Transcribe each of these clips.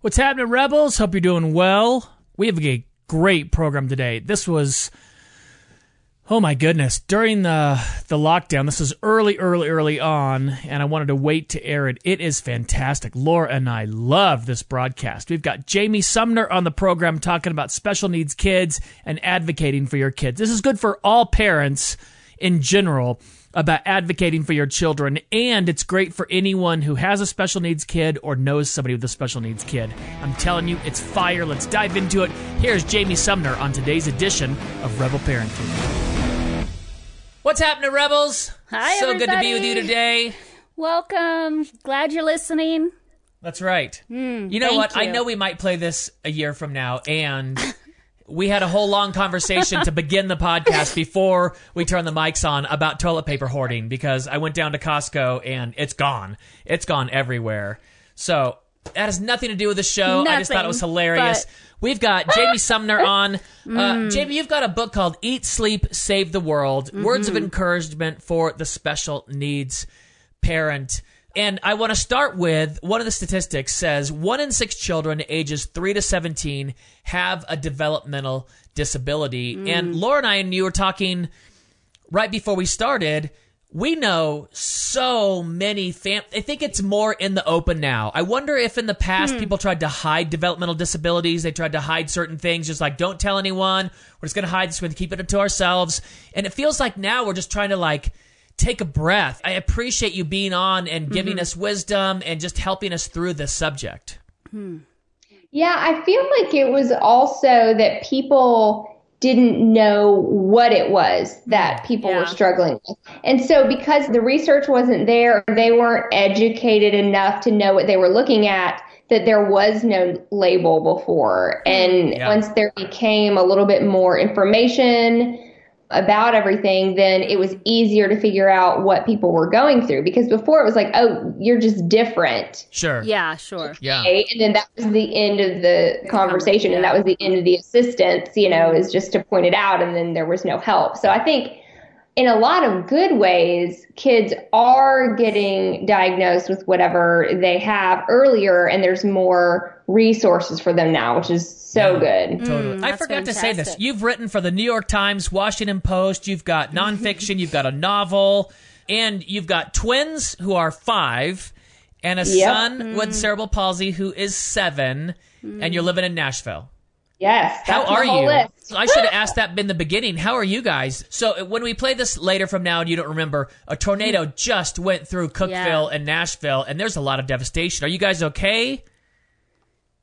What's happening, Rebels? Hope you're doing well. We have a great program today. This was... oh my goodness, during the lockdown, this is early on, and I wanted to wait to air it. It is fantastic. Laura and I love this broadcast. We've got Jamie Sumner on the program talking about special needs kids and advocating for your kids. This is good for all parents in general about advocating for your children, and it's great for anyone who has a special needs kid or knows somebody with a special needs kid. I'm telling you, it's fire. Let's dive into it. Here's Jamie Sumner on today's edition of Rebel Parenting. What's happening, Rebels? Hi, everybody. So good to be with you today. Welcome. Glad you're listening. That's right. You know what? I know we might play this a year from now, and we had a whole long conversation to begin the podcast before we turned the mics on about toilet paper hoarding, because I went down to Costco, and it's gone. It's gone everywhere. So that has nothing to do with the show. I just thought it was hilarious. We've got Jamie Sumner on. Jamie, you've got a book called Eat, Sleep, Save the World, Words of Encouragement for the Special Needs Parent. And I want to start with one of the statistics says 1 in 6 children ages 3 to 17 have a developmental disability. And Laura and I and you were talking right before we started. We know so many families. I think it's more in the open now. I wonder if in the past people tried to hide developmental disabilities. They tried to hide certain things, just like, don't tell anyone. We're just going to hide this. We're going to keep it to ourselves. And it feels like now we're just trying to, like, take a breath. I appreciate you being on and giving us wisdom and just helping us through this subject. Yeah, I feel like it was also that people didn't know what it was that people were struggling with. And so because the research wasn't there, they weren't educated enough to know what they were looking at, that there was no label before. And once there became a little bit more information about everything, then it was easier to figure out what people were going through. Because before it was like, oh, you're just different. Sure. Yeah, sure. Yeah. And then that was the end of the conversation. And that was the end of the assistance, you know, is just to point it out. And then there was no help. So I think in a lot of good ways, kids are getting diagnosed with whatever they have earlier. And there's more resources for them now, which is so good. Totally. I forgot to say this. You've written for the New York Times, Washington Post. You've got nonfiction. You've got a novel. And you've got twins who are 5 and a son with cerebral palsy who is 7. And you're living in Nashville. Yes. How are you? So I should have asked that in the beginning. How are you guys? So when we play this later from now and you don't remember, a tornado just went through Cookeville and Nashville, and there's a lot of devastation. Are you guys okay?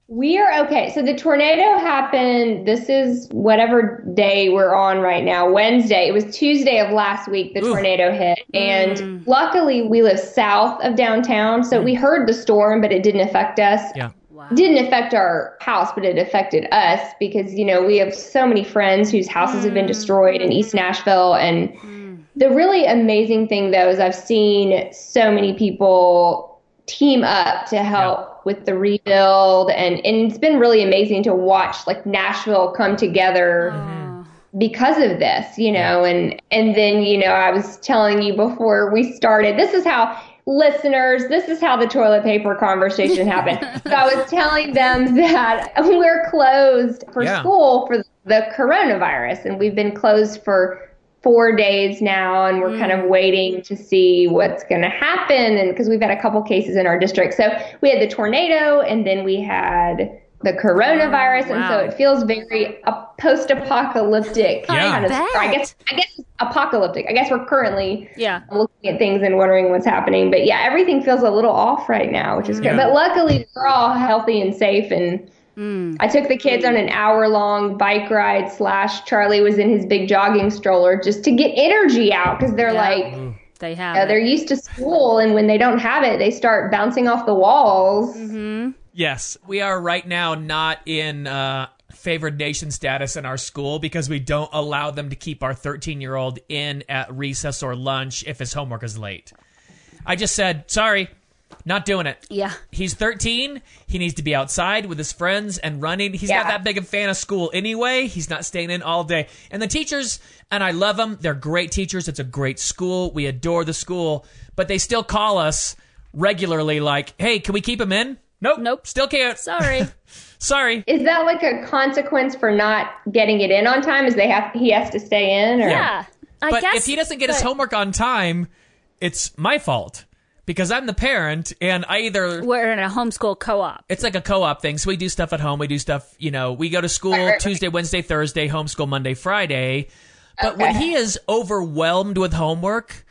We are okay. So the tornado happened, this is whatever day we're on right now, Wednesday. It was Tuesday of last week the tornado hit. And luckily we live south of downtown, so we heard the storm, but it didn't affect us. Yeah. Wow. Didn't affect our house, but it affected us because, you know, we have so many friends whose houses have been destroyed in East Nashville. And the really amazing thing, though, is I've seen so many people team up to help with the rebuild. And it's been really amazing to watch, like, Nashville come together because of this, you know. And then, you know, I was telling you before we started, this is how... listeners, this is how the toilet paper conversation happened. So I was telling them that we're closed for school for the coronavirus, and we've been closed for 4 days now, and we're kind of waiting to see what's going to happen, and because we've had a couple cases in our district. So we had the tornado, and then we had the coronavirus, and so it feels very post-apocalyptic kind of. I guess apocalyptic. I guess we're currently looking at things and wondering what's happening. But yeah, everything feels a little off right now, which is good. But luckily, we're all healthy and safe. And I took the kids on an hour-long bike ride. / Charlie was in his big jogging stroller just to get energy out because they're like. They have. They're used to school, and when they don't have it, they start bouncing off the walls. Yes, we are right now not in favored nation status in our school because we don't allow them to keep our 13-year-old in at recess or lunch if his homework is late. I just said, sorry, not doing it. Yeah. He's 13. He needs to be outside with his friends and running. He's not that big a fan of school anyway. He's not staying in all day. And the teachers, and I love them, they're great teachers. It's a great school. We adore the school. But they still call us regularly like, hey, can we keep him in? Nope. Still can't. Sorry. Sorry. Is that like a consequence for not getting it in on time? Is he has to stay in? Or? Yeah. I guess, if he doesn't get his homework on time, it's my fault because I'm the parent and I either... We're in a homeschool co-op. It's like a co-op thing. So we do stuff at home. We do stuff, we go to school Tuesday, Wednesday, Thursday, homeschool Monday, Friday. But when he is overwhelmed with homework,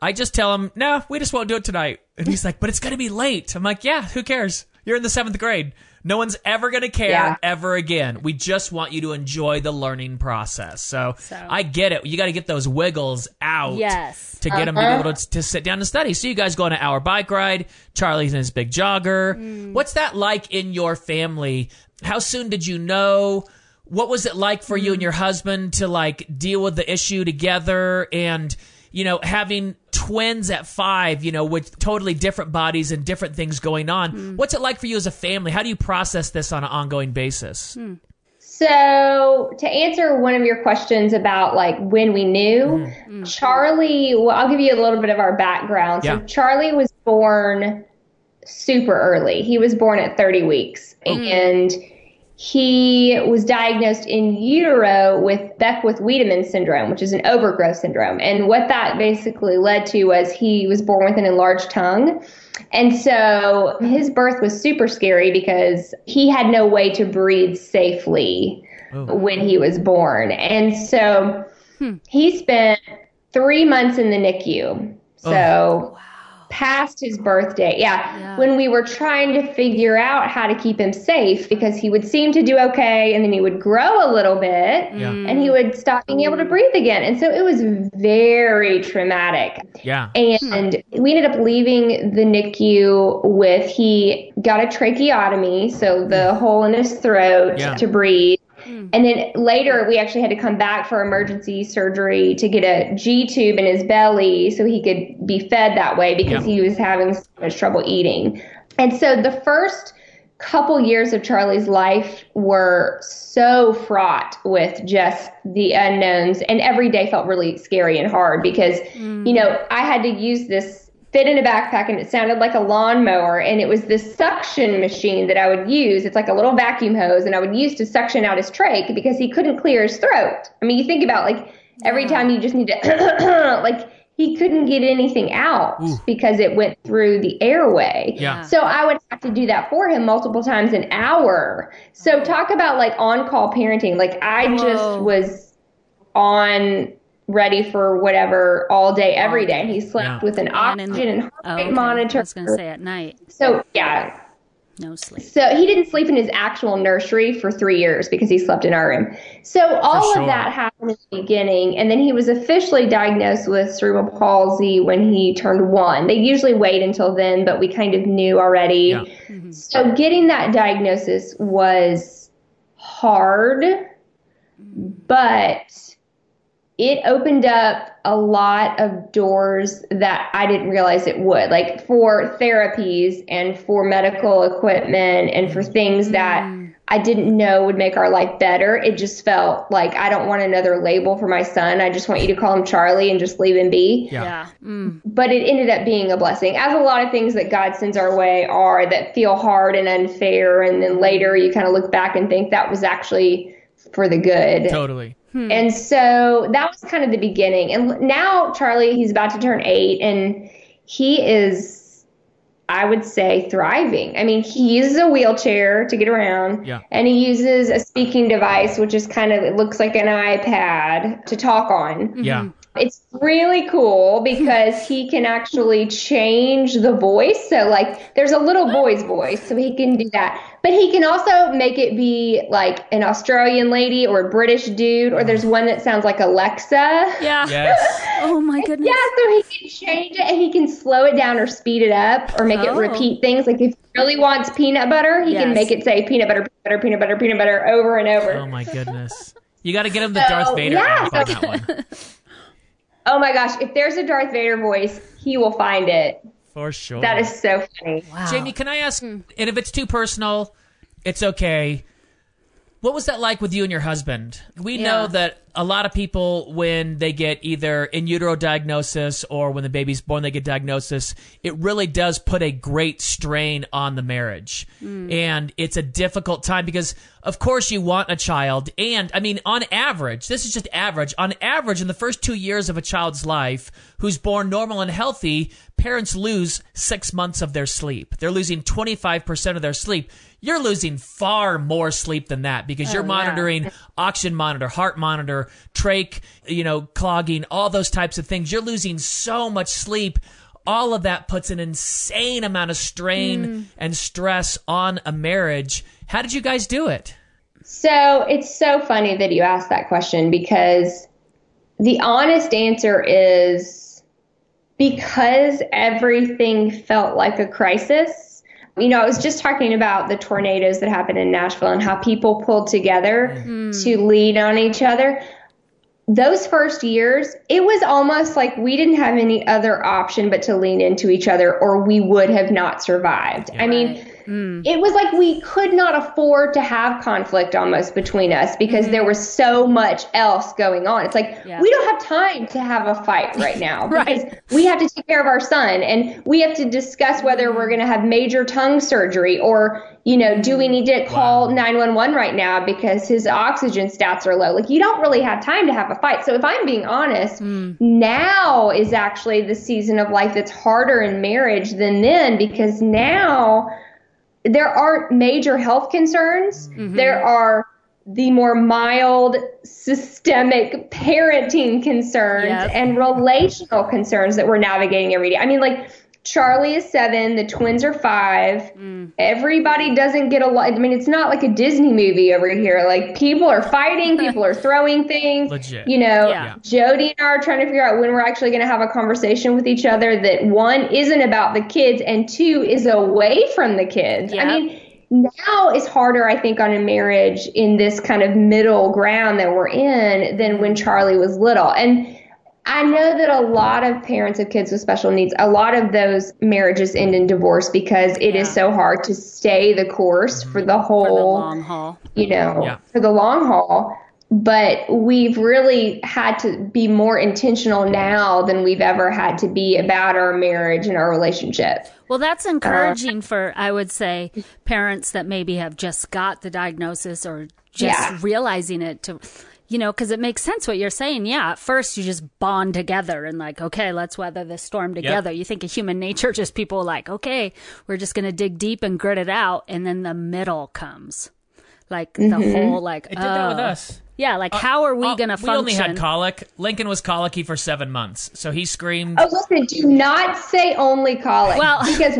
I just tell him, no, we just won't do it tonight. And he's like, but it's going to be late. I'm like, yeah, who cares? You're in the 7th grade. No one's ever going to care ever again. We just want you to enjoy the learning process. So I get it. You got to get those wiggles out to get them to be able to sit down and study. So you guys go on an hour bike ride. Charlie's in his big jogger. What's that like in your family? How soon did you know? What was it like for you and your husband to deal with the issue together? And having twins at 5, with totally different bodies and different things going on. What's it like for you as a family? How do you process this on an ongoing basis? So to answer one of your questions about when we knew, Charlie, I'll give you a little bit of our background. So Charlie was born super early. He was born at 30 weeks and he was diagnosed in utero with Beckwith-Wiedemann syndrome, which is an overgrowth syndrome. And what that basically led to was he was born with an enlarged tongue. And so his birth was super scary because he had no way to breathe safely when he was born. And so he spent 3 months in the NICU. So... Wow. Past his birthday, when we were trying to figure out how to keep him safe because he would seem to do okay and then he would grow a little bit and he would stop being able to breathe again. And so it was very traumatic. Yeah. And we ended up leaving the NICU with he got a tracheotomy, so the hole in his throat to breathe. And then later, we actually had to come back for emergency surgery to get a G-tube in his belly so he could be fed that way because he was having so much trouble eating. And so the first couple years of Charlie's life were so fraught with just the unknowns. And every day felt really scary and hard because, I had to use this fit in a backpack, and it sounded like a lawnmower, and it was this suction machine that I would use. It's like a little vacuum hose, and I would use to suction out his trach because he couldn't clear his throat. I mean, you think about every time you just need to he couldn't get anything out because it went through the airway. Yeah. So I would have to do that for him multiple times an hour. So talk about on-call parenting. I just was on ready for whatever all day, every day. He slept with an oxygen and heart rate monitor. I was going to say at night. So, no sleep. So he didn't sleep in his actual nursery for 3 years because he slept in our room. So all of that happened in the beginning. And then he was officially diagnosed with cerebral palsy when he turned 1. They usually wait until then, but we kind of knew already. Yeah. Mm-hmm. So getting that diagnosis was hard, but... it opened up a lot of doors that I didn't realize it would, for therapies and for medical equipment and for things that I didn't know would make our life better. It just felt like I don't want another label for my son. I just want you to call him Charlie and just leave him be. Yeah. But it ended up being a blessing, as a lot of things that God sends our way are that feel hard and unfair. And then later you kind of look back and think that was actually for the good. Totally. And so that was kind of the beginning. And now Charlie, he's about to turn 8, and he is, I would say, thriving. I mean, he uses a wheelchair to get around, and he uses a speaking device, which is it looks like an iPad to talk on. Yeah. It's really cool because he can actually change the voice. So like there's a little boy's voice, so he can do that. But he can also make it be like an Australian lady or a British dude, or there's one that sounds like Alexa. Yeah. Yes. Oh my goodness. Yeah, so he can change it and he can slow it down or speed it up or make it repeat things. Like if he really wants peanut butter, he can make it say peanut butter over and over. Oh my goodness. You got to get him the Darth Vader app on that one. Oh my gosh, if there's a Darth Vader voice, he will find it. For sure. That is so funny. Wow. Jamie, can I ask, and if it's too personal, it's okay. What was that like with you and your husband? We know that a lot of people, when they get either in utero diagnosis or when the baby's born, they get diagnosis, it really does put a great strain on the marriage. Mm. And it's a difficult time because, of course, you want a child. And, I mean, on average, this is just average, on average, in the first 2 years of a child's life who's born normal and healthy, parents lose 6 months of their sleep. They're losing 25% of their sleep. You're losing far more sleep than that because you're monitoring oxygen monitor, heart monitor, trach, clogging, all those types of things. You're losing so much sleep. All of that puts an insane amount of strain and stress on a marriage. How did you guys do it? So it's so funny that you asked that question because the honest answer is because everything felt like a crisis. I was just talking about the tornadoes that happened in Nashville and how people pulled together to lean on each other. Those first years, it was almost like we didn't have any other option but to lean into each other or we would have not survived. Yeah. It was like we could not afford to have conflict almost between us because there was so much else going on. It's like we don't have time to have a fight right now because we have to take care of our son and we have to discuss whether we're going to have major tongue surgery or, do we need to call 911 right now because his oxygen stats are low? Like you don't really have time to have a fight. So if I'm being honest, now is actually the season of life that's harder in marriage than then because now there aren't major health concerns. Mm-hmm. There are the more mild systemic parenting concerns and relational concerns that we're navigating every day. Charlie is 7, the twins are 5. Everybody doesn't get along. It's not like a Disney movie over here. Like people are fighting, people are throwing things. Legit. Jody and I are trying to figure out when we're actually going to have a conversation with each other that one isn't about the kids and two is away from the kids. Yep. Now it's harder, I think, on a marriage in this kind of middle ground that we're in than when Charlie was little. And I know that a lot of parents of kids with special needs, a lot of those marriages end in divorce because it is so hard to stay the course for the whole, for the long haul. For the long haul. But we've really had to be more intentional now than we've ever had to be about our marriage and our relationship. Well, that's encouraging for, I would say, parents that maybe have just got the diagnosis or just realizing it to... because it makes sense what you're saying. Yeah, at first you just bond together and okay, let's weather this storm together. Yep. You think of human nature, just people okay, we're just going to dig deep and grit it out. And then the middle comes. The whole It did that with us. Yeah, how are we going to function? We only had colic. Lincoln was colicky for 7 months, so he screamed. Oh, listen, do not say only colic. Well, because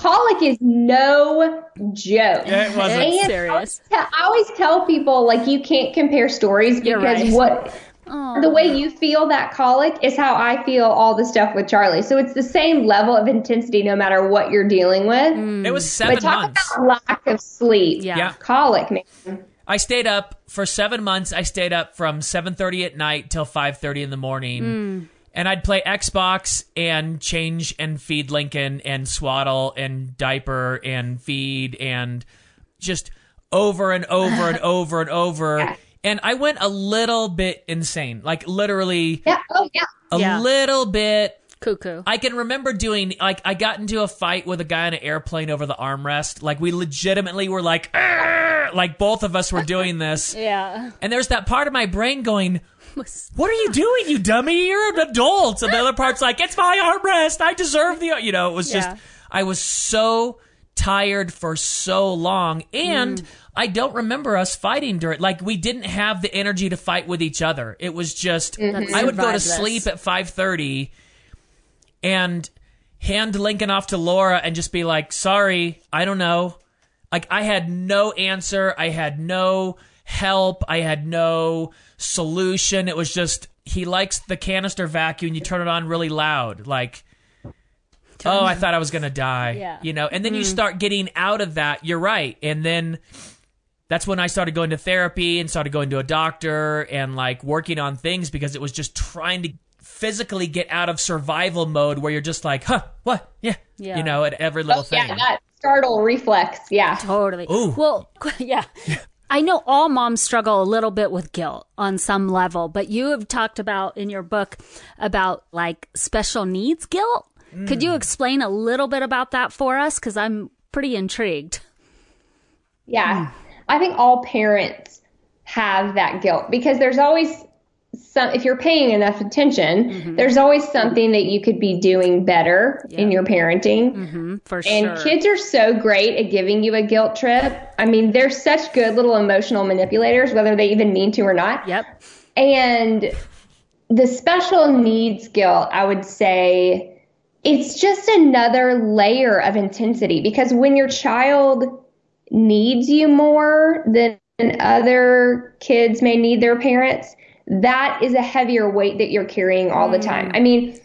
colic is no joke. Yeah, it wasn't. It's serious. I always tell people, you can't compare stories because the way you feel that colic is how I feel all the stuff with Charlie. So it's the same level of intensity no matter what you're dealing with. It was 7 months. But talk about lack of sleep. Yeah. Colic, man. I stayed up for 7 months. I stayed up from 7:30 at night till 5:30 in the morning. And I'd play Xbox and change and feed Lincoln and swaddle and diaper and feed and just over and over and over and over. Yeah. And I went a little bit insane, literally little bit. Cuckoo. I can remember doing, I got into a fight with a guy on an airplane over the armrest. We legitimately were Arr! Both of us were doing this. Yeah. And there's that part of my brain going, what are you doing, you dummy? You're an adult. And the other part's it's my armrest. I deserve the, it was just, I was so tired for so long, and I don't remember us fighting during, like, we didn't have the energy to fight with each other. It was just, I would go to sleep at 5:30 and hand Lincoln off to Laura and just be like, sorry, I don't know. Like, I had no answer. I had no help. I had no solution. It was just, he likes the canister vacuum. You turn it on really loud. Like, oh, I thought I was going to die, you know? And then you start getting out of that. You're right. And then that's when I started going to therapy and started going to a doctor and, like, working on things, because it was just trying to physically get out of survival mode where you're just like, huh, what? Yeah. You know, at every little thing. Yeah, that startle reflex. Yeah. Totally. Ooh. Well, yeah. I know all moms struggle a little bit with guilt on some level, but you have talked about in your book about, like, special needs guilt. Could you explain a little bit about that for us? Because I'm pretty intrigued. Yeah, I think all parents have that guilt, because there's always some, if you're paying enough attention, there's always something that you could be doing better in your parenting. For sure. And kids are so great at giving you a guilt trip. I mean, they're such good little emotional manipulators, whether they even mean to or not. Yep. And the special needs guilt, I would say, it's just another layer of intensity, because when your child needs you more than other kids may need their parents, that is a heavier weight that you're carrying all the time. I mean,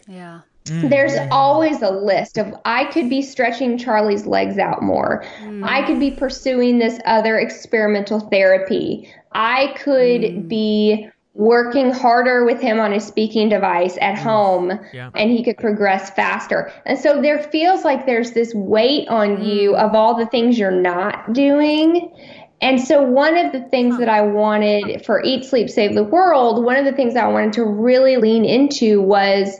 there's always a list of, I could be stretching Charlie's legs out more. I could be pursuing this other experimental therapy. I could be working harder with him on his speaking device at home, and he could progress faster. And so there feels like there's this weight on you of all the things you're not doing. And so one of the things that I wanted for Eat, Sleep, Save the World, one of the things I wanted to really lean into was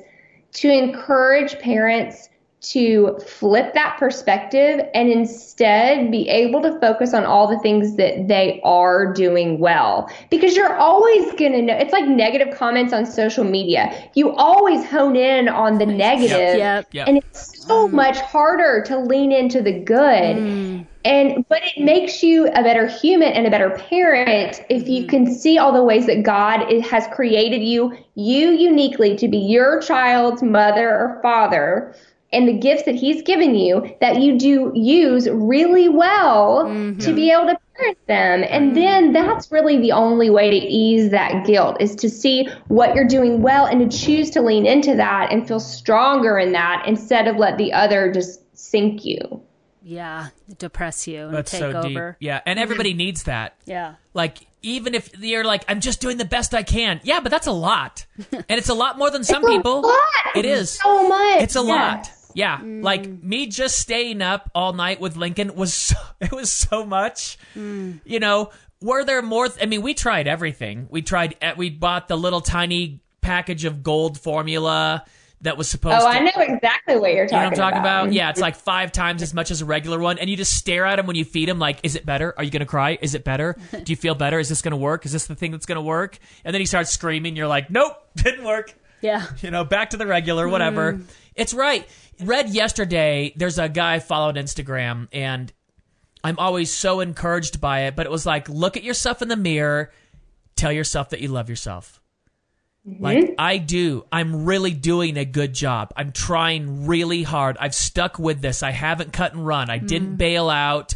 to encourage parents to flip that perspective and instead be able to focus on all the things that they are doing well. Because you're always going to know, it's like negative comments on social media. You always hone in on the negative, and it's so much harder to lean into the good. But it makes you a better human and a better parent if you can see all the ways that God has created you uniquely to be your child's mother or father, and the gifts that he's given you that you do use really well to be able to parent them. And then that's really the only way to ease that guilt, is to see what you're doing well and to choose to lean into that and feel stronger in that, instead of let the other just sink you. Yeah, depress you and that's take so over. Deep. Yeah, and everybody needs that. Yeah. Like, even if you're like, I'm just doing the best I can. Yeah, but that's a lot. And it's a lot more than some people. It is. So much. It's a lot. Yeah. Like, me just staying up all night with Lincoln was so much. You know, were there more? I mean, we tried everything. We bought the little tiny package of gold formula that was supposed to. Oh, I know exactly what you're talking about. You know what I'm talking about? Yeah, it's like 5 times as much as a regular one. And you just stare at him when you feed him, like, is it better? Are you going to cry? Is it better? Do you feel better? Is this going to work? Is this the thing that's going to work? And then he starts screaming. You're like, nope, didn't work. Yeah. You know, back to the regular, whatever. It's right. Read yesterday, there's a guy I follow on Instagram, and I'm always so encouraged by it. But it was like, look at yourself in the mirror. Tell yourself that you love yourself. Like, I do. I'm really doing a good job. I'm trying really hard. I've stuck with this. I haven't cut and run. I didn't bail out.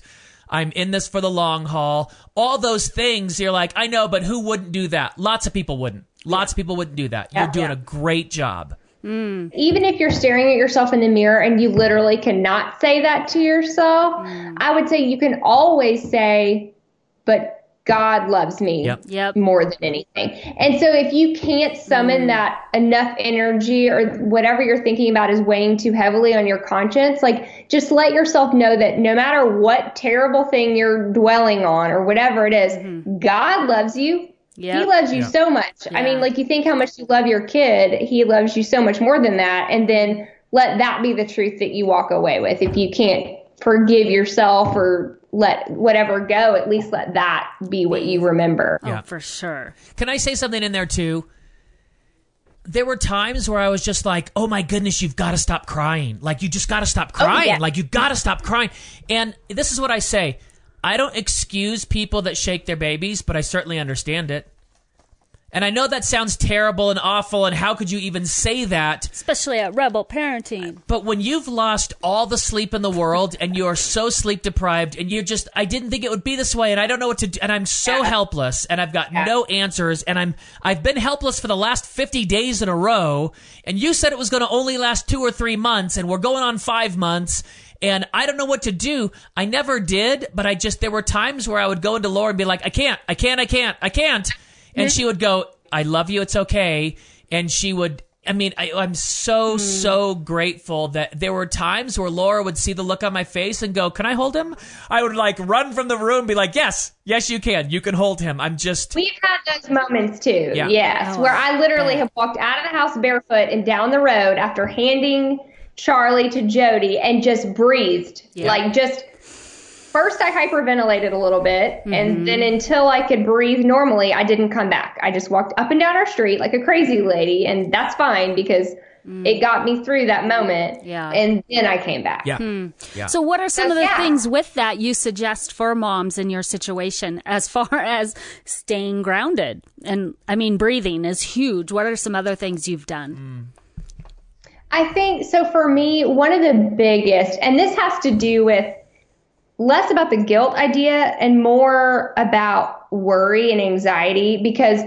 I'm in this for the long haul. All those things, you're like, I know, but who wouldn't do that? Lots of people wouldn't. Lots of people wouldn't do that. You're doing a great job. Even if you're staring at yourself in the mirror and you literally cannot say that to yourself, I would say you can always say, but God loves me more than anything. And so if you can't summon that enough energy, or whatever you're thinking about is weighing too heavily on your conscience, like, just let yourself know that no matter what terrible thing you're dwelling on or whatever it is, God loves you. Yep. He loves you so much. Yeah. I mean, like, you think how much you love your kid, he loves you so much more than that. And then let that be the truth that you walk away with. If you can't forgive yourself or let whatever go, at least let that be what you remember. Yeah, for sure. Can I say something in there too? there were times where I was just like, oh my goodness, you've got to stop crying. Like, you just got to stop crying. Oh, yeah. Like, you got to stop crying. And this is what I say. I don't excuse people that shake their babies, but I certainly understand it. And I know that sounds terrible and awful, and how could you even say that? Especially at Rebel Parenting. But when you've lost all the sleep in the world, and you're so sleep deprived, and you're just, I didn't think it would be this way, and I don't know what to do, and I'm so helpless, and I've got no answers, and I've been helpless for the last 50 days in a row, and you said it was going to only last 2 or 3 months, and we're going on 5 months, and I don't know what to do. I never did, but I just, there were times where I would go into Laura and be like, I can't. And she would go, I love you, it's okay. And she would, I mean, I'm so grateful that there were times where Laura would see the look on my face and go, can I hold him? I would like run from the room, be like, yes, you can. You can hold him. I'm just. We've had those moments too, yes, where I literally have walked out of the house barefoot and down the road after handing Charlie to Jody and just breathed, like just. First, I hyperventilated a little bit, and then until I could breathe normally, I didn't come back. I just walked up and down our street like a crazy lady, and that's fine because it got me through that moment, and then I came back. Yeah. So what are some of the things with that you suggest for moms in your situation as far as staying grounded? And, I mean, breathing is huge. What are some other things you've done? I think, so for me, one of the biggest, and this has to do with less about the guilt idea and more about worry and anxiety, because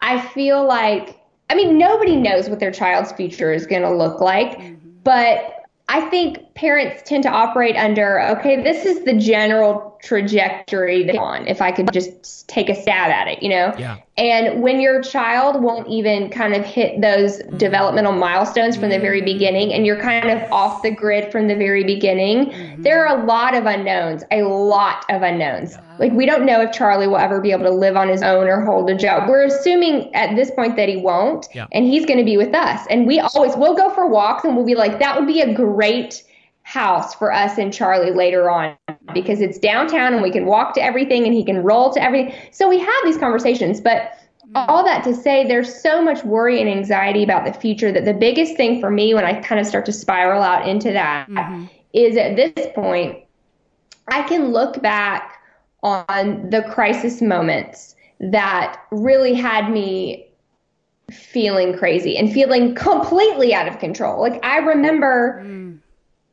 I feel like, I mean, nobody knows what their child's future is going to look like, but I think parents tend to operate under, okay, this is the general trajectory they're on, if I could just take a stab at it, you know? Yeah. And when your child won't even kind of hit those developmental milestones from the very beginning, and you're kind of off the grid from the very beginning, there are a lot of unknowns. Yeah. Like, we don't know if Charlie will ever be able to live on his own or hold a job. We're assuming at this point that he won't, and he's going to be with us. And we'll go for walks, and we'll be like, that would be a great house for us and Charlie later on, because it's downtown and we can walk to everything and he can roll to everything. So we have these conversations, but all that to say, there's so much worry and anxiety about the future that the biggest thing for me when I kind of start to spiral out into that is, at this point, I can look back on the crisis moments that really had me feeling crazy and feeling completely out of control. Like, I remember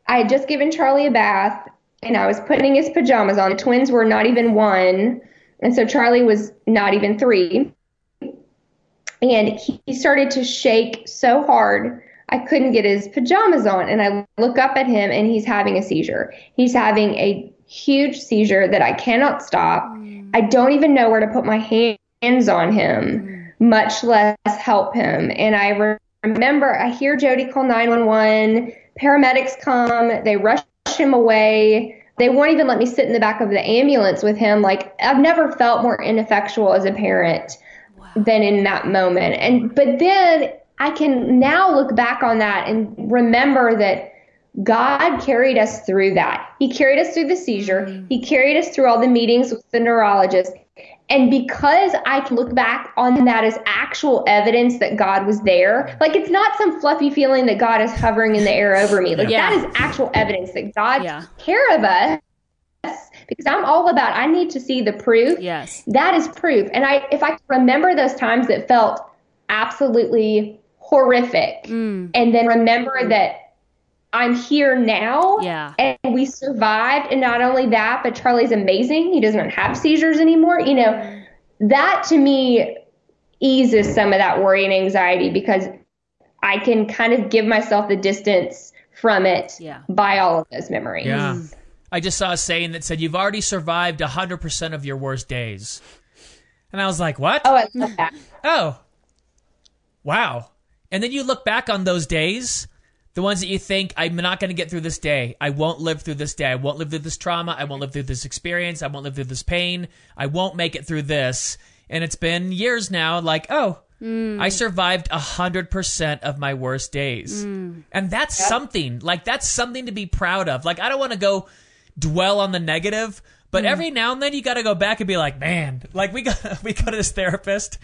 I had just given Charlie a bath, and I was putting his pajamas on. The twins were not even one, and so Charlie was not even 3. And he started to shake so hard, I couldn't get his pajamas on. And I look up at him, and he's having a seizure. He's having a huge seizure that I cannot stop. I don't even know where to put my hands on him, much less help him. And I remember, I hear Jody call 911. Paramedics come, they rush him away. They won't even let me sit in the back of the ambulance with him. Like, I've never felt more ineffectual as a parent than in that moment. But then I can now look back on that and remember that God carried us through that. He carried us through the seizure. He carried us through all the meetings with the neurologist. And because I can look back on that as actual evidence that God was there, like, it's not some fluffy feeling that God is hovering in the air over me. Like, that is actual evidence that God's care of us, because I'm all about, I need to see the proof. Yes. That is proof. And if I remember those times that felt absolutely horrific, and then remember that I'm here now, and we survived, and not only that, but Charlie's amazing. He doesn't have seizures anymore. You know, that to me eases some of that worry and anxiety, because I can kind of give myself the distance from it by all of those memories. Yeah. I just saw a saying that said, you've already survived 100% of your worst days. And I was like, what? Oh, I love that. Oh, wow. And then you look back on those days, the ones that you think, I'm not going to get through this day. I won't live through this day. I won't live through this trauma. I won't live through this experience. I won't live through this pain. I won't make it through this. And it's been years now, like, I survived 100% of my worst days. And that's something. Like, that's something to be proud of. Like, I don't want to go dwell on the negative, but every now and then you got to go back and be like, man, like, we got to this therapist.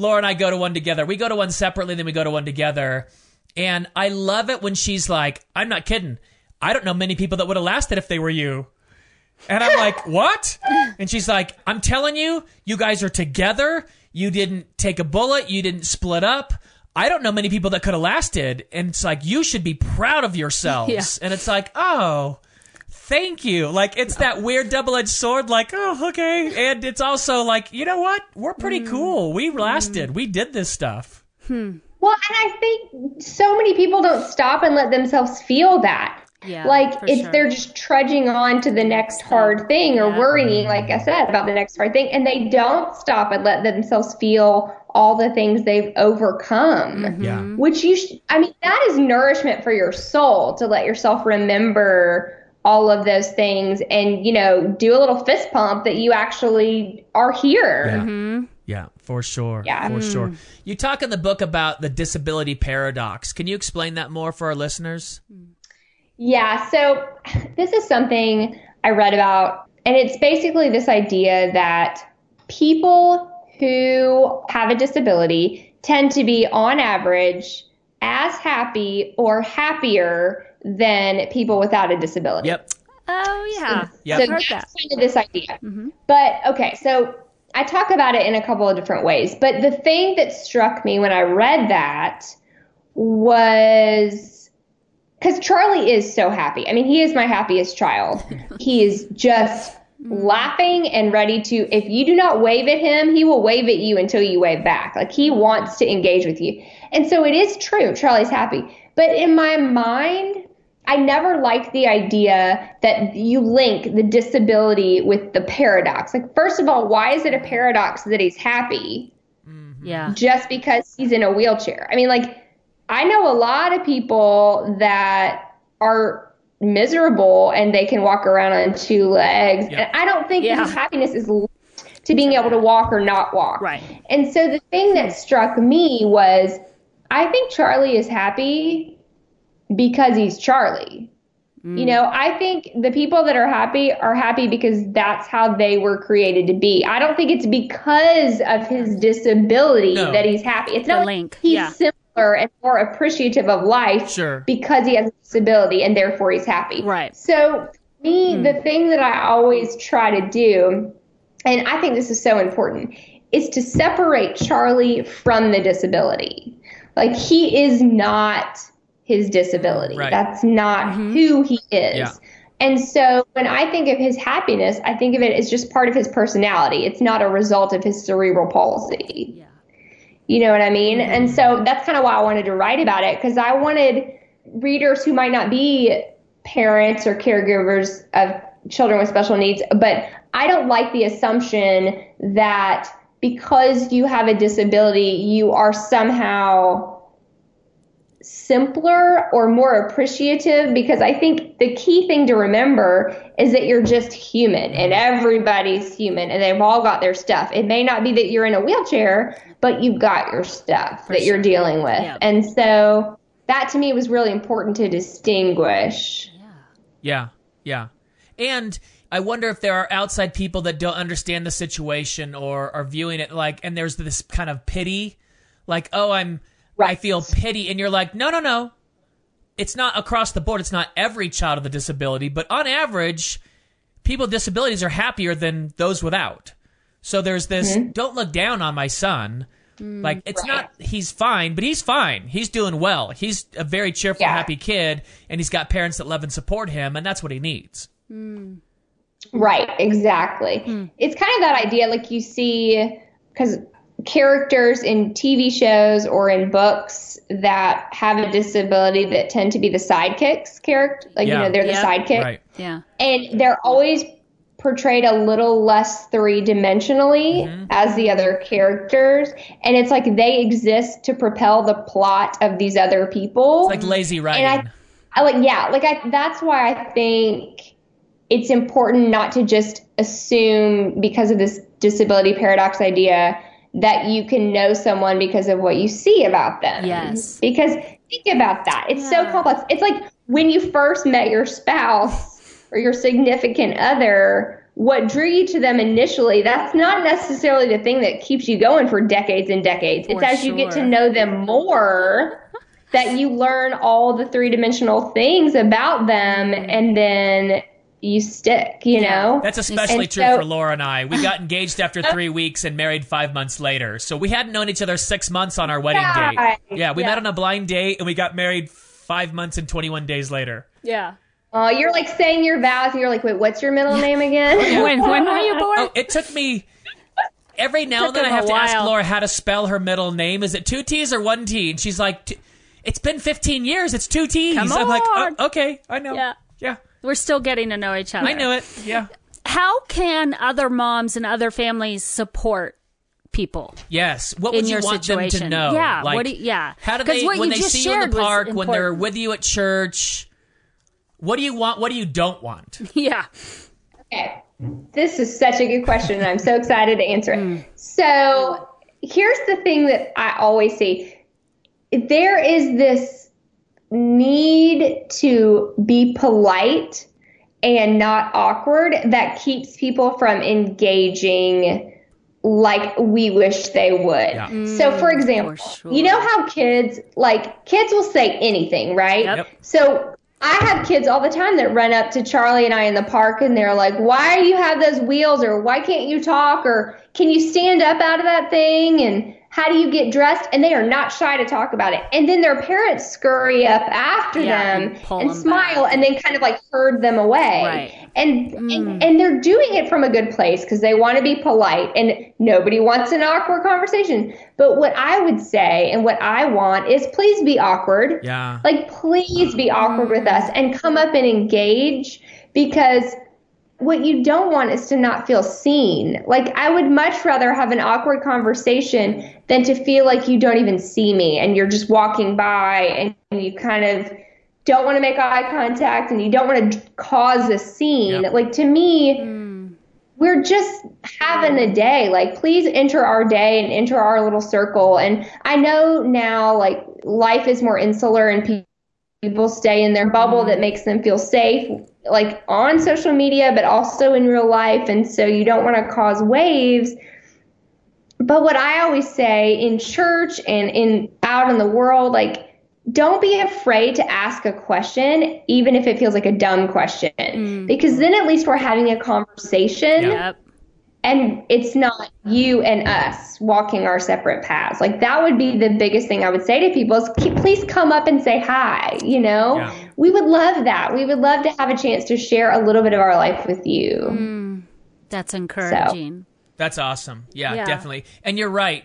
Laura and I go to one together. We go to one separately, then we go to one together. And I love it when she's like, I'm not kidding. I don't know many people that would have lasted if they were you. And I'm like, what? And she's like, I'm telling you, you guys are together. You didn't take a bullet. You didn't split up. I don't know many people that could have lasted. And it's like, you should be proud of yourselves. Yeah. And it's like, oh, thank you. Like, it's that weird double-edged sword, like, oh, okay. And it's also like, you know what? We're pretty cool. We lasted. We did this stuff. Well, and I think so many people don't stop and let themselves feel that. Yeah, like it's sure. They're just trudging on to the next hard thing or worrying, like I said, about the next hard thing. And they don't stop and let themselves feel all the things they've overcome, which you, that is nourishment for your soul, to let yourself remember all of those things and, you know, do a little fist pump that you actually are here. Yeah. Yeah, for sure. Yeah. For sure. You talk in the book about the disability paradox. Can you explain that more for our listeners? Yeah, so this is something I read about, and it's basically this idea that people who have a disability tend to be, on average, as happy or happier than people without a disability. Yep. Oh, yeah. So that's kind of this idea. But, okay, so I talk about it in a couple of different ways, but the thing that struck me when I read that was... because Charlie is so happy. I mean, he is my happiest child. He is just laughing and ready to, if you do not wave at him, he will wave at you until you wave back. Like, he wants to engage with you. And so it is true, Charlie's happy. But in my mind, I never liked the idea that you link the disability with the paradox. Like, first of all, why is it a paradox that he's happy? Yeah. Just because he's in a wheelchair? I mean, like, I know a lot of people that are miserable and they can walk around on two legs. And I don't think his happiness is linked to being able to walk or not walk. Right. And so the thing that struck me was, I think Charlie is happy because he's Charlie. You know, I think the people that are happy because that's how they were created to be. I don't think it's because of his disability that he's happy. It's not like he's simple and more appreciative of life because he has a disability and therefore he's happy. Right. So for me, the thing that I always try to do, and I think this is so important, is to separate Charlie from the disability. Like, he is not his disability. Right. That's not who he is. Yeah. And so when I think of his happiness, I think of it as just part of his personality. It's not a result of his cerebral palsy. Yeah. You know what I mean? And so that's kind of why I wanted to write about it, because I wanted readers who might not be parents or caregivers of children with special needs. But I don't like the assumption that because you have a disability, you are somehow simpler or more appreciative, because I think the key thing to remember is that you're just human and everybody's human and they've all got their stuff. It may not be that you're in a wheelchair, but you've got your stuff that you're dealing with. Yeah. And so that to me was really important to distinguish. Yeah. And I wonder if there are outside people that don't understand the situation or are viewing it like, and there's this kind of pity, like, oh, I feel pity. And you're like, no. It's not across the board. It's not every child with a disability, but on average, people with disabilities are happier than those without. So there's this, don't look down on my son. Like, it's not, he's fine, but he's fine. He's doing well. He's a very cheerful, happy kid, and he's got parents that love and support him, and that's what he needs. Right, exactly. It's kind of that idea, like you see, because characters in TV shows or in books that have a disability that tend to be the sidekicks character, like, you know, they're the sidekick. Right. Yeah. And they're always portrayed a little less three-dimensionally as the other characters, and it's like they exist to propel the plot of these other people. It's like lazy writing. And I that's why I think it's important not to just assume, because of this disability paradox idea, that you can know someone because of what you see about them. Yes. Because think about that. It's so complex. It's like when you first met your spouse or your significant other, what drew you to them initially, that's not necessarily the thing that keeps you going for decades and decades. It's as you get to know them more that you learn all the three-dimensional things about them, and then you stick, you know? That's especially true for Laura and I. We got engaged after 3 weeks and married 5 months later. So we hadn't known each other 6 months on our wedding date. Yeah, we met on a blind date, and we got married 5 months and 21 days later. Yeah. Oh, you're like saying your vows, and you're like, wait, what's your middle name again? When were you born? Oh, it took me... Every now and then I have to ask Laura how to spell her middle name. Is it two T's or one T? And she's like, it's been 15 years. It's two T's. Come on. I'm like, oh, okay, I know. Yeah. We're still getting to know each other. I knew it. Yeah. How can other moms and other families support people? Yes. What would you want them to know? Yeah. Like, how do they, when they see you in the park, when they're with you at church, what do you want? What do you don't want? Yeah. Okay. This is such a good question, and I'm so excited to answer it. So here's the thing that I always see. There is this need to be polite and not awkward that keeps people from engaging like we wish they would. Yeah. So for example, you know how kids will say anything, right? Yep. So I have kids all the time that run up to Charlie and I in the park, and they're like, why do you have those wheels? Or why can't you talk? Or can you stand up out of that thing? And how do you get dressed? And they are not shy to talk about it. And then their parents scurry up after them and smile and then kind of like herd them away. Right. And they're doing it from a good place because they want to be polite, and nobody wants an awkward conversation. But what I would say and what I want is, please be awkward. Yeah. Like, please be awkward with us and come up and engage, because what you don't want is to not feel seen. Like, I would much rather have an awkward conversation than to feel like you don't even see me and you're just walking by and you kind of don't want to make eye contact and you don't want to cause a scene. Yep. Like, to me, we're just having a day. Like, please enter our day and enter our little circle. And I know now, like, life is more insular and people stay in their bubble that makes them feel safe, like on social media, but also in real life. And so you don't want to cause waves. But what I always say in church and out in the world, like, don't be afraid to ask a question, even if it feels like a dumb question, because then at least we're having a conversation. Yep. And it's not you and us walking our separate paths. Like, that would be the biggest thing I would say to people is, please come up and say hi, you know? Yeah. We would love that. We would love to have a chance to share a little bit of our life with you. That's encouraging. So. That's awesome. Yeah, definitely. And you're right.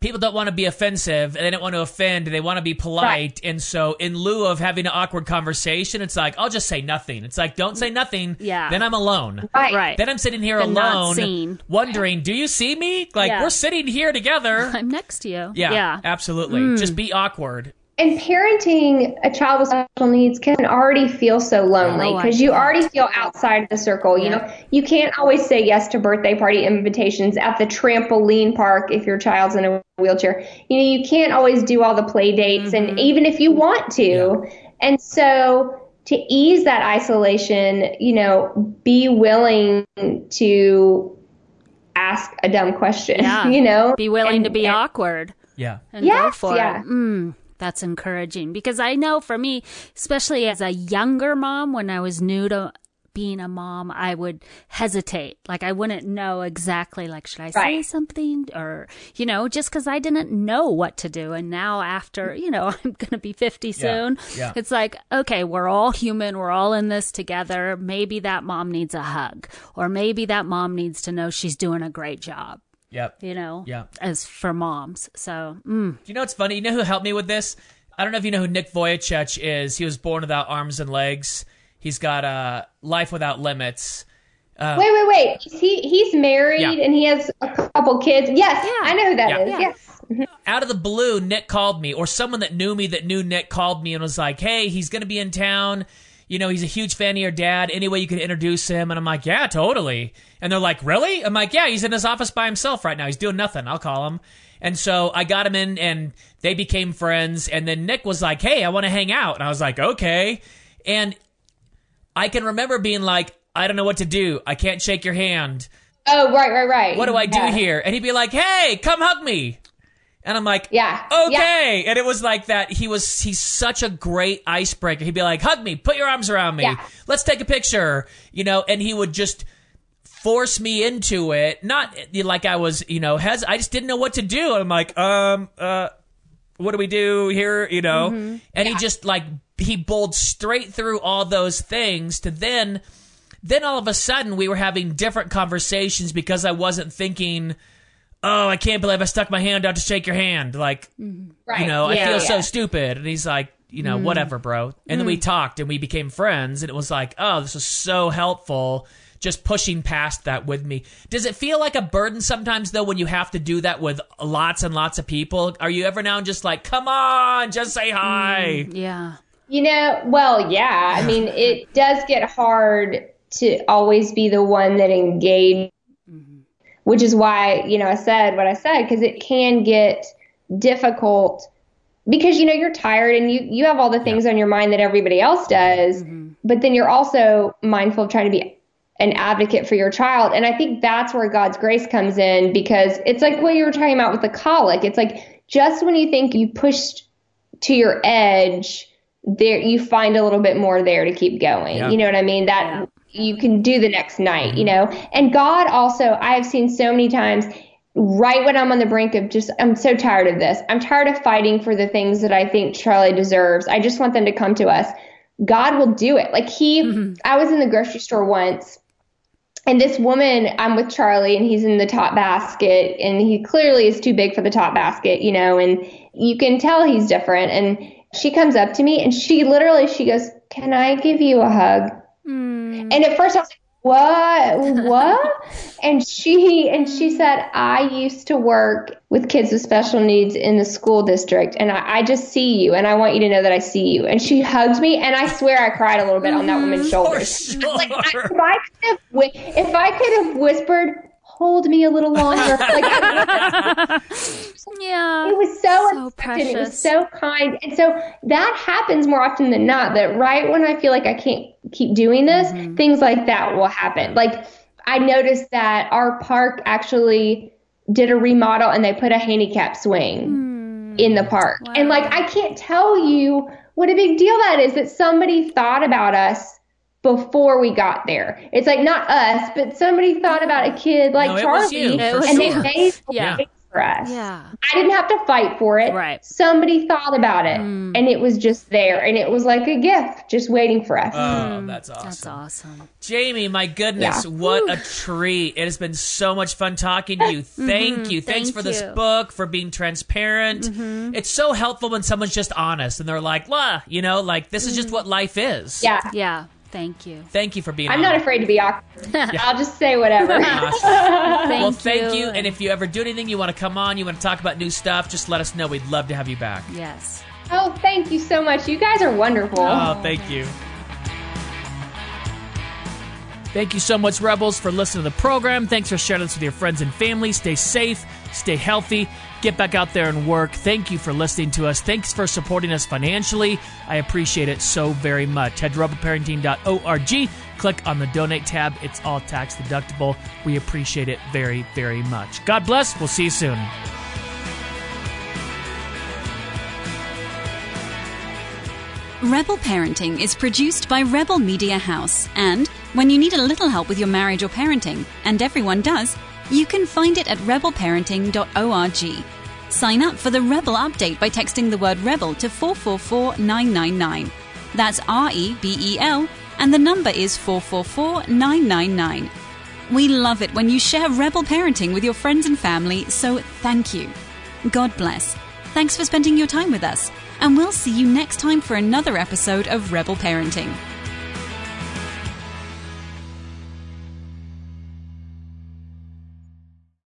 People don't want to be offensive, and they don't want to offend. They want to be polite. Right. And so in lieu of having an awkward conversation, it's like, I'll just say nothing. It's like, don't say nothing. Yeah. Then I'm alone. Right. Then I'm sitting here alone wondering, do you see me? Like, we're sitting here together. I'm next to you. Yeah. Absolutely. Just be awkward. And parenting a child with special needs can already feel so lonely because you already feel outside the circle. You know, you can't always say yes to birthday party invitations at the trampoline park if your child's in a wheelchair. You know, you can't always do all the play dates, and even if you want to. And so to ease that isolation, you know, be willing to ask a dumb question, you know. Be willing to be awkward. Yeah. And go for it. That's encouraging, because I know for me, especially as a younger mom, when I was new to being a mom, I would hesitate. Like, I wouldn't know exactly, like, should I say something, or, you know, just because I didn't know what to do. And now after, you know, I'm going to be 50 soon. Yeah. It's like, okay, we're all human. We're all in this together. Maybe that mom needs a hug, or maybe that mom needs to know she's doing a great job. Yep. You know, as for moms. So, You know, it's funny. You know who helped me with this? I don't know if you know who Nick Vujicic is. He was born without arms and legs. He's got Life Without Limits. Wait. He's married and he has a couple kids. Yes. Yeah. I know who that is. Yeah. Yes. Out of the blue, Nick called me, or someone that knew Nick called me and was like, hey, he's going to be in town. You know, he's a huge fan of your dad. Any way you could introduce him? And I'm like, yeah, totally. And they're like, really? I'm like, yeah, he's in his office by himself right now. He's doing nothing. I'll call him. And so I got him in, and they became friends. And then Nick was like, hey, I want to hang out. And I was like, okay. And I can remember being like, I don't know what to do. I can't shake your hand. Oh, right. What do I do here? And he'd be like, hey, come hug me. And I'm like, okay. Yeah. And it was like that. He's such a great icebreaker. He'd be like, hug me, put your arms around me. Yeah. Let's take a picture, and he would just force me into it. Not like I was, I just didn't know what to do. I'm like, what do we do here? Mm-hmm. And he just he bowled straight through all those things to then all of a sudden we were having different conversations because I wasn't thinking, oh, I can't believe I stuck my hand out to shake your hand. I feel so stupid. And he's like, whatever, bro. And then we talked and we became friends. And it was like, oh, this was so helpful, just pushing past that with me. Does it feel like a burden sometimes, though, when you have to do that with lots and lots of people? Are you ever now just like, come on, just say hi? Yeah. Yeah. I mean, it does get hard to always be the one that engages. Which is why, I said what I said, because it can get difficult because, you're tired and you have all the things on your mind that everybody else does. Mm-hmm. But then you're also mindful of trying to be an advocate for your child. And I think that's where God's grace comes in, because it's like what you were talking about with the colic. It's like just when you think you pushed to your edge, there you find a little bit more there to keep going. Yeah. You know what I mean? That you can do the next night, And God also, I have seen so many times, right when I'm on the brink of I'm so tired of this. I'm tired of fighting for the things that I think Charlie deserves. I just want them to come to us. God will do it. I was in the grocery store once, and this woman, I'm with Charlie, and he's in the top basket, and he clearly is too big for the top basket, and you can tell he's different. And she comes up to me, and she goes, can I give you a hug? And at first I was like, what? and she said, I used to work with kids with special needs in the school district, and I just see you, and I want you to know that I see you. And she hugged me, and I swear I cried a little bit on that woman's shoulders. Sure. If I could have whispered, hold me a little longer. It was so precious. It was so kind. And so that happens more often than not, that right when I feel like I can't keep doing this, things like that will happen. I noticed that our park actually did a remodel, and they put a handicap swing in the park. Wow. And I can't tell you what a big deal that is, that somebody thought about us before we got there. It's like not us, but somebody thought about a kid Charlie, and they made it for us. Yeah. I didn't have to fight for it. Right. Somebody thought about it, and it was just there, and it was like a gift just waiting for us. Oh, that's awesome. That's awesome. Jamie, my goodness, what a treat. It has been so much fun talking to you. Thank you. Thanks for this book, for being transparent. Mm-hmm. It's so helpful when someone's just honest and they're like, this is just what life is. Yeah. Yeah. Thank you. Thank you for being I'm not afraid to be awkward. I'll just say whatever. Thank you. And if you ever do anything, you want to come on, you want to talk about new stuff, just let us know. We'd love to have you back. Yes. Oh, thank you so much. You guys are wonderful. Oh, thank you. Thank you so much, Rebels, for listening to the program. Thanks for sharing this with your friends and family. Stay safe. Stay healthy. Get back out there and work. Thank you for listening to us. Thanks for supporting us financially. I appreciate it so very much. Head to RebelParenting.org. Click on the Donate tab. It's all tax deductible. We appreciate it very, very much. God bless. We'll see you soon. Rebel Parenting is produced by Rebel Media House. And when you need a little help with your marriage or parenting, and everyone does, you can find it at rebelparenting.org. Sign up for the Rebel Update by texting the word REBEL to 444999. That's REBEL, and the number is 444999. We love it when you share Rebel Parenting with your friends and family, so thank you. God bless. Thanks for spending your time with us, and we'll see you next time for another episode of Rebel Parenting.